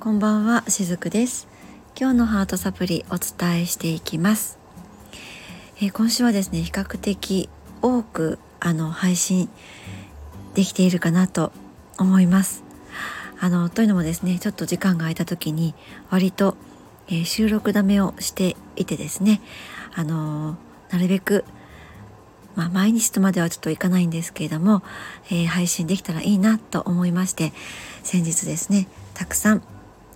こんばんは、しずくです。今日のハートサプリお伝えしていきます。今週はですね、比較的多く配信できているかなと思います。というのもですね、ちょっと時間が空いた時に割と、収録だめをしていてですね、なるべく毎日とまではちょっといかないんですけれども、配信できたらいいなと思いまして、先日ですねたくさん、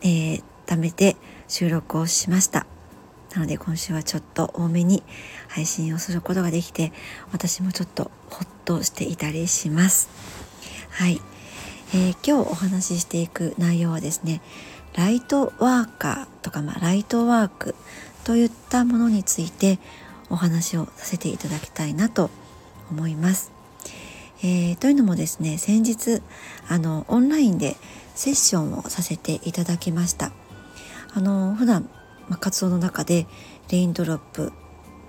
貯めて収録をしました。なので今週はちょっと多めに配信をすることができて、私もちょっとほっとしていたりします。はい、今日お話ししていく内容はですね、ライトワーカーとか、ライトワークといったものについてお話をさせていただきたいなと思います。というのもですね、先日オンラインでセッションをさせていただきました。普段、活動の中でレインドロップ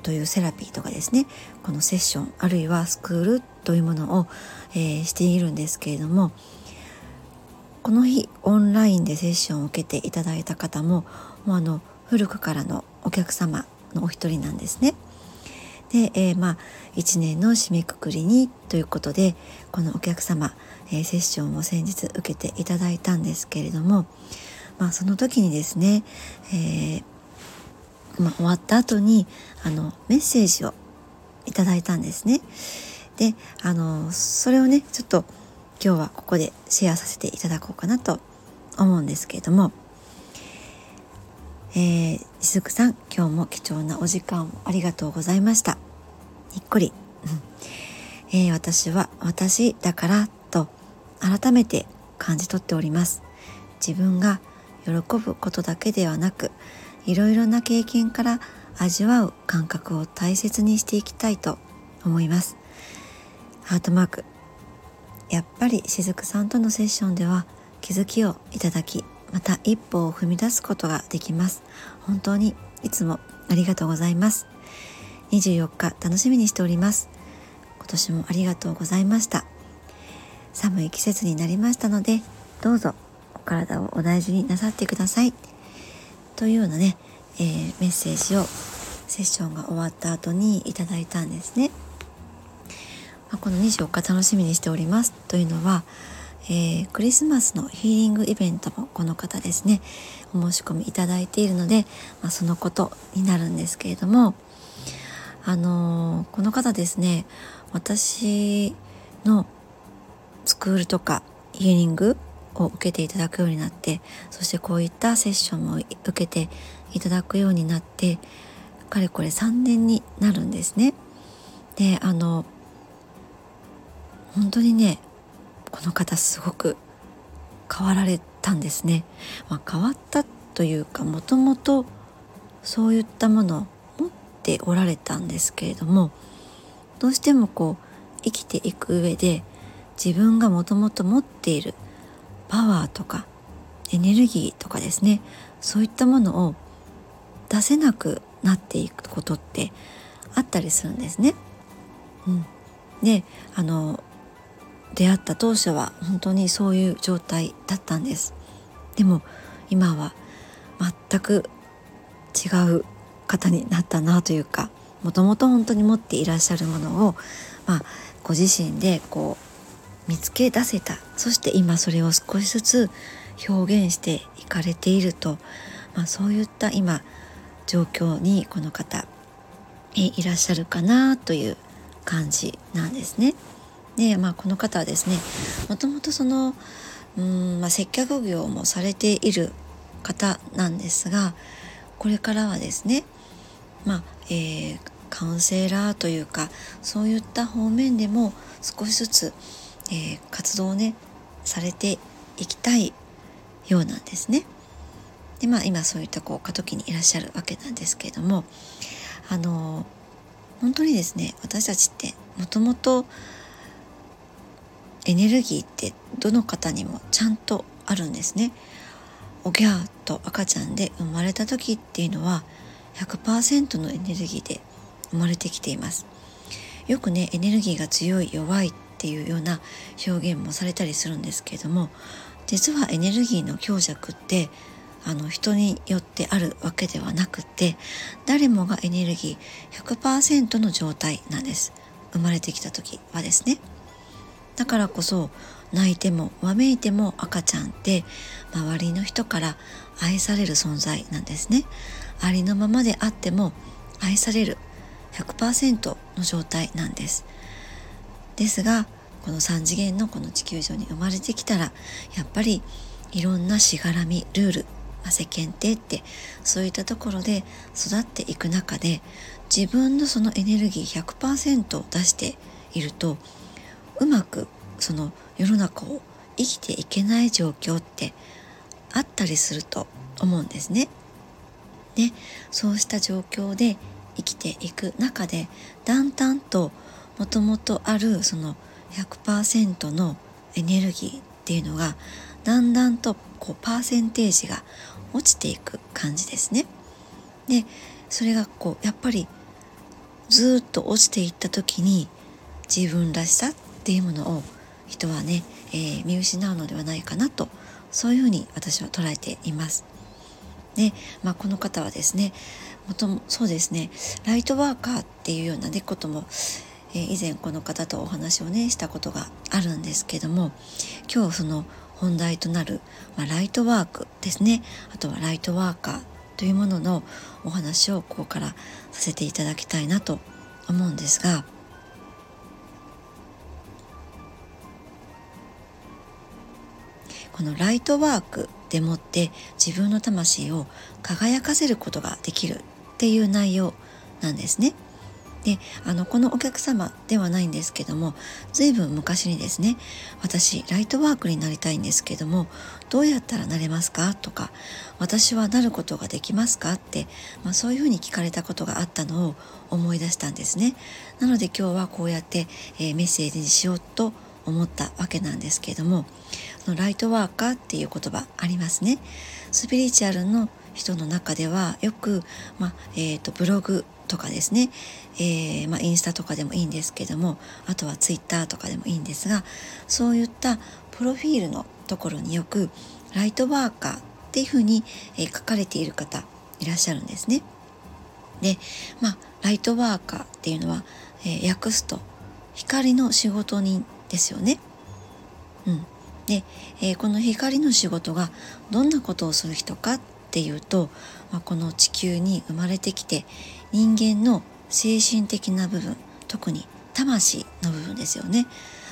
というセラピーとかですね、このセッションあるいはスクールというものを、しているんですけれども、この日オンラインでセッションを受けていただいた方も、古くからのお客様のお一人なんですね。で、1年の締めくくりにということで、このお客様、セッションを先日受けていただいたんですけれども、その時にですね、終わった後にメッセージをいただいたんですね。で、それをねちょっと今日はここでシェアさせていただこうかなと思うんですけれども、しずくさん、今日も貴重なお時間をありがとうございました。にっこり、私は私だからと改めて感じ取っております。自分が喜ぶことだけではなく、いろいろな経験から味わう感覚を大切にしていきたいと思います。ハートマーク。やっぱりしずくさんとのセッションでは気づきをいただき、また一歩を踏み出すことができます。本当にいつもありがとうございます。24日楽しみにしております。今年もありがとうございました。寒い季節になりましたので、どうぞお体をお大事になさってくださいというようなね、メッセージをセッションが終わった後にいただいたんですね。この24日楽しみにしておりますというのは、クリスマスのヒーリングイベントもこの方ですねお申し込みいただいているので、そのことになるんですけれども、この方ですね、私のスクールとかヒーリングを受けていただくようになって、そしてこういったセッションも受けていただくようになって、かれこれ3年になるんですね。で、本当にねこの方すごく変わられたんですね。変わったというか、もともとそういったものを持っておられたんですけれども、どうしても生きていく上で自分がもともと持っているパワーとかエネルギーとかですね、そういったものを出せなくなっていくことってあったりするんですね。で、出会った当初は本当にそういう状態だったんです。でも今は全く違う方になったなというか、もともと本当に持っていらっしゃるものを、ご自身で見つけ出せた、そして今それを少しずつ表現していかれていると、そういった今状況にこの方いらっしゃるかなという感じなんですね。で、この方はですね、もともと接客業もされている方なんですが、これからはですね、カウンセラーというか、そういった方面でも少しずつ、活動をねされていきたいようなんですね。で、今そういった過渡期にいらっしゃるわけなんですけれども、本当にですね、私たちってもともとエネルギーってどの方にもちゃんとあるんですね。おぎゃーと赤ちゃんで生まれた時っていうのは 100% のエネルギーで生まれてきています。よくね、エネルギーが強い弱いっていうような表現もされたりするんですけれども、実はエネルギーの強弱って人によってあるわけではなくて、誰もがエネルギー 100% の状態なんです。生まれてきた時はですね。だからこそ泣いてもわめいても赤ちゃんって周りの人から愛される存在なんですね。ありのままであっても愛される 100% の状態なんです。ですがこの3次元のこの地球上に生まれてきたら、やっぱりいろんなしがらみ、ルール、世間体ってそういったところで育っていく中で、自分のそのエネルギー 100% を出していると、うまくその世の中を生きていけない状況ってあったりすると思うんですね。で、そうした状況で生きていく中で、だんだんともともとあるその 100% のエネルギーっていうのがだんだんとこうパーセンテージが落ちていく感じですね。で、それがこうやっぱりずっと落ちていった時に、自分らしさっていうものを人はね、見失うのではないかなと、そういうふうに私は捉えています。で、この方はですね、そうですね、ライトワーカーっていうようなねことも以前この方とお話をねしたことがあるんですけども、今日その本題となる、ライトワークですね、あとはライトワーカーというもののお話をここからさせていただきたいなと思うんですが、このライトワークでもって自分の魂を輝かせることができるっていう内容なんですね。で、このお客様ではないんですけども、ずいぶん昔にですね、私ライトワークになりたいんですけども、どうやったらなれますかとか、私はなることができますかって、そういうふうに聞かれたことがあったのを思い出したんですね。なので今日はこうやって、メッセージにしようと思ったわけなんですけども、ライトワーカーっていう言葉ありますね。スピリチュアルの人の中ではよく、ブログとかですね、インスタとかでもいいんですけども、あとはツイッターとかでもいいんですが、そういったプロフィールのところによくライトワーカーっていうふうに、書かれている方いらっしゃるんですね。で、ライトワーカーっていうのは、訳すと光の仕事人ですよね。で、この光の仕事がどんなことをする人かっていうと、この地球に生まれてきて人間の精神的な部分、特に魂の部分ですよね。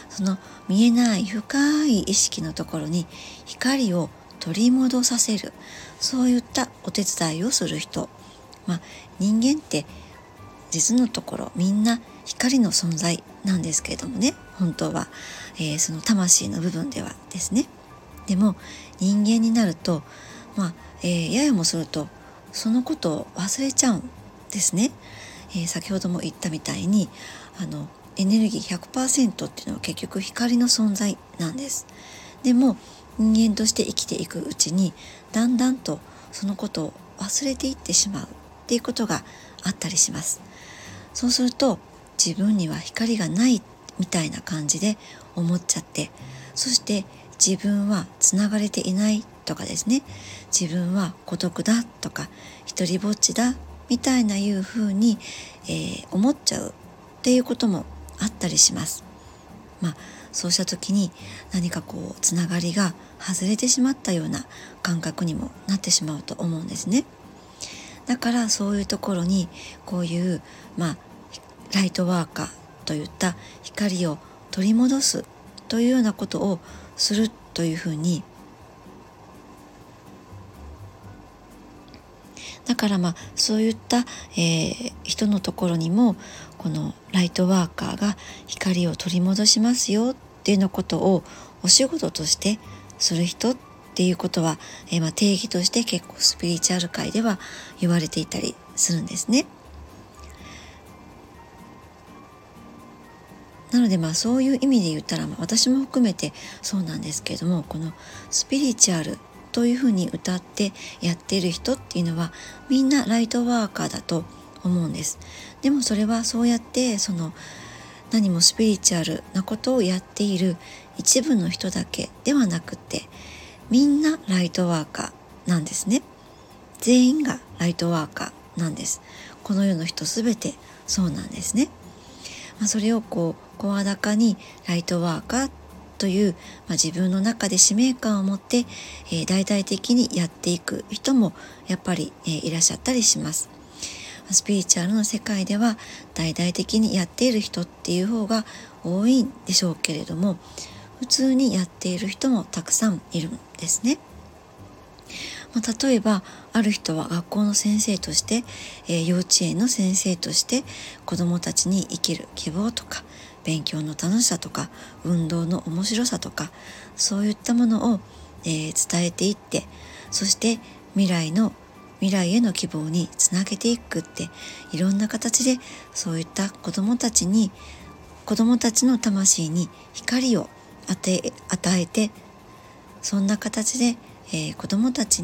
その見えない深い意識のところに光を取り戻させる、そういったお手伝いをする人。人間って実のところみんな光の存在なんですけれどもね、本当は、その魂の部分ではですね。でも人間になると、ややもするとそのことを忘れちゃうんですね。先ほども言ったみたいにエネルギー 100% っていうのは結局光の存在なんです。でも人間として生きていくうちに、だんだんとそのことを忘れていってしまうっていうことがあったりします。そうすると自分には光がないみたいな感じで思っちゃって、そして自分はつながれていないとかですね、自分は孤独だとか一人ぼっちだみたいないうふうに、思っちゃうっていうこともあったりします。そうした時に何かこうつながりが外れてしまったような感覚にもなってしまうと思うんですね。だからそういうところにこういう、ライトワーカーといった光を取り戻すというようなことをするというふうに、だからそういった、人のところにもこのライトワーカーが光を取り戻しますよっていうのことをお仕事としてする人っていうことは、定義として結構スピリチュアル界では言われていたりするんですね。なのでそういう意味で言ったら、私も含めてそうなんですけれども、このスピリチュアルというふうに歌ってやっている人っていうのはみんなライトワーカーだと思うんです。でもそれはそうやってその何もスピリチュアルなことをやっている一部の人だけではなくて、みんなライトワーカーなんですね。全員がライトワーカーなんです。この世の人すべてそうなんですね。それを声高にライトワーカーという、自分の中で使命感を持って、大々的にやっていく人もやっぱり、いらっしゃったりします。スピリチュアルの世界では大々的にやっている人っていう方が多いんでしょうけれども、普通にやっている人もたくさんいるんですね。例えばある人は学校の先生として、幼稚園の先生として子どもたちに生きる希望とか勉強の楽しさとか運動の面白さとかそういったものを、伝えていって、そして未来への希望につなげていくって、いろんな形でそういった子どもたちの魂に光を与えて、そんな形で、子どもたち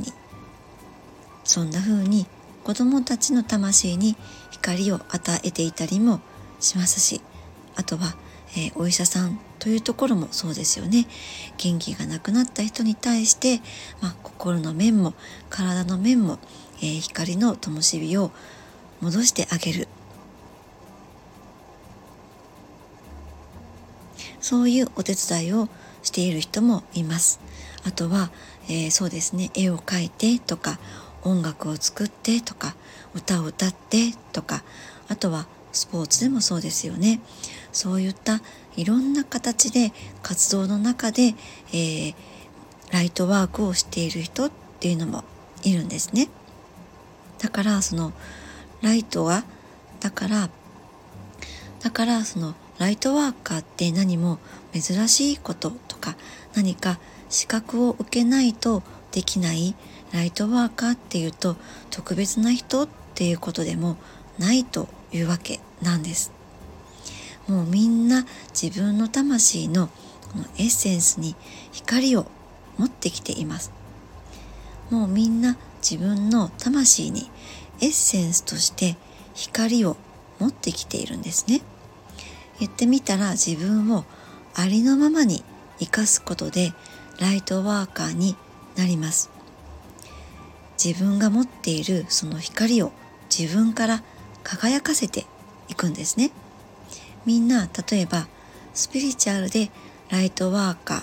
の魂に光を与えていたりもしますし、あとは、お医者さんというところもそうですよね。元気がなくなった人に対して、心の面も体の面も、光の灯火を戻してあげる、そういうお手伝いをしている人もいます。あとは、そうですね、絵を描いてとか音楽を作ってとか歌を歌ってとか、あとはスポーツでもそうですよね。そういったいろんな形で活動の中で、ライトワークをしている人っていうのもいるんですね。だからそのライトワーカーって何も珍しいこととか何か資格を受けないとできない、ライトワーカーっていうと特別な人っていうことでもないというわけなんです。もうみんな自分の魂のこのエッセンスに光を持ってきています。もうみんな自分の魂にエッセンスとして光を持ってきているんですね。言ってみたら自分をありのままに生かすことでライトワーカーになります。自分が持っているその光を自分から輝かせていくんですね。みんな例えばスピリチュアルでライトワーカー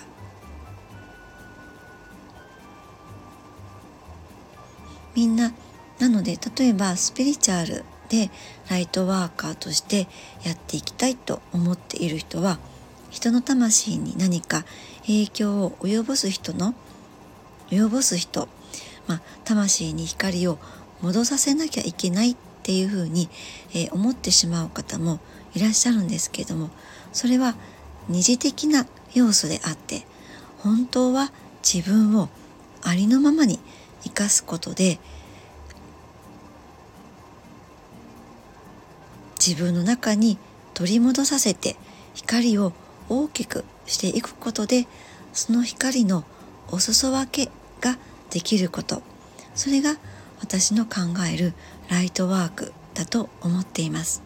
みんななので、例えばスピリチュアルでライトワーカーとしてやっていきたいと思っている人は、人の魂に何か影響を及ぼす人、魂に光を戻させなきゃいけないっていうふうに、思ってしまう方もいらっしゃるんですけれども、それは二次的な要素であって、本当は自分をありのままに生かすことで自分の中に取り戻させて光を大きくしていくことで、その光のお裾分けができること、それが私の考えるライトワークだと思っています。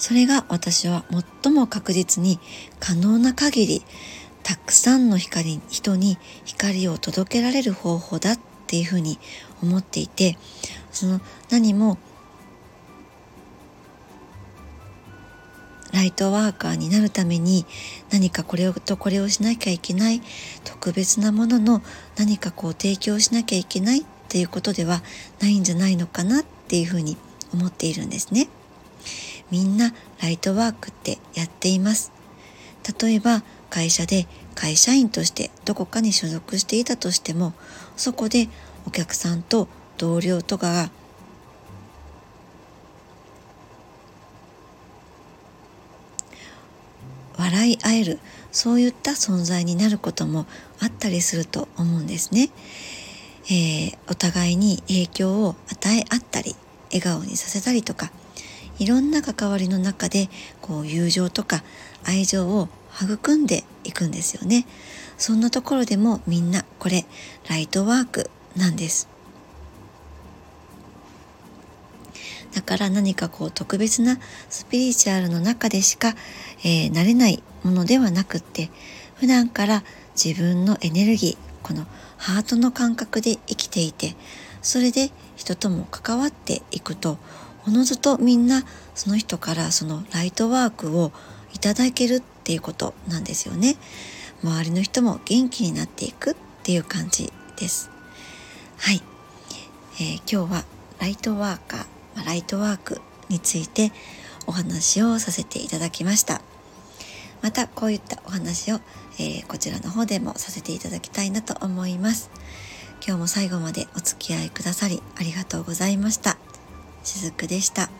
それが私は最も確実に可能な限りたくさんの人に光を届けられる方法だっていうふうに思っていて、その何もライトワーカーになるために何かこれをしなきゃいけない、特別なものの何か提供しなきゃいけないっていうことではないんじゃないのかなっていうふうに思っているんですね。みんなライトワークってやっています。例えば会社で会社員としてどこかに所属していたとしても、そこでお客さんと同僚とかが笑い合える、そういった存在になることもあったりすると思うんですね。お互いに影響を与え合ったり笑顔にさせたりとか、いろんな関わりの中で友情とか愛情を育んでいくんですよね。そんなところでもみんなこれライトワークなんです。だから何か特別なスピリチュアルの中でしか、なれないものではなくって、普段から自分のエネルギー、このハートの感覚で生きていて、それで人とも関わっていくと、おのずとみんなその人からそのライトワークをいただけるっていうことなんですよね。周りの人も元気になっていくっていう感じです。はい、今日はライトワークについてお話をさせていただきました。またこういったお話を、こちらの方でもさせていただきたいなと思います。今日も最後までお付き合いくださりありがとうございました。しずくでした。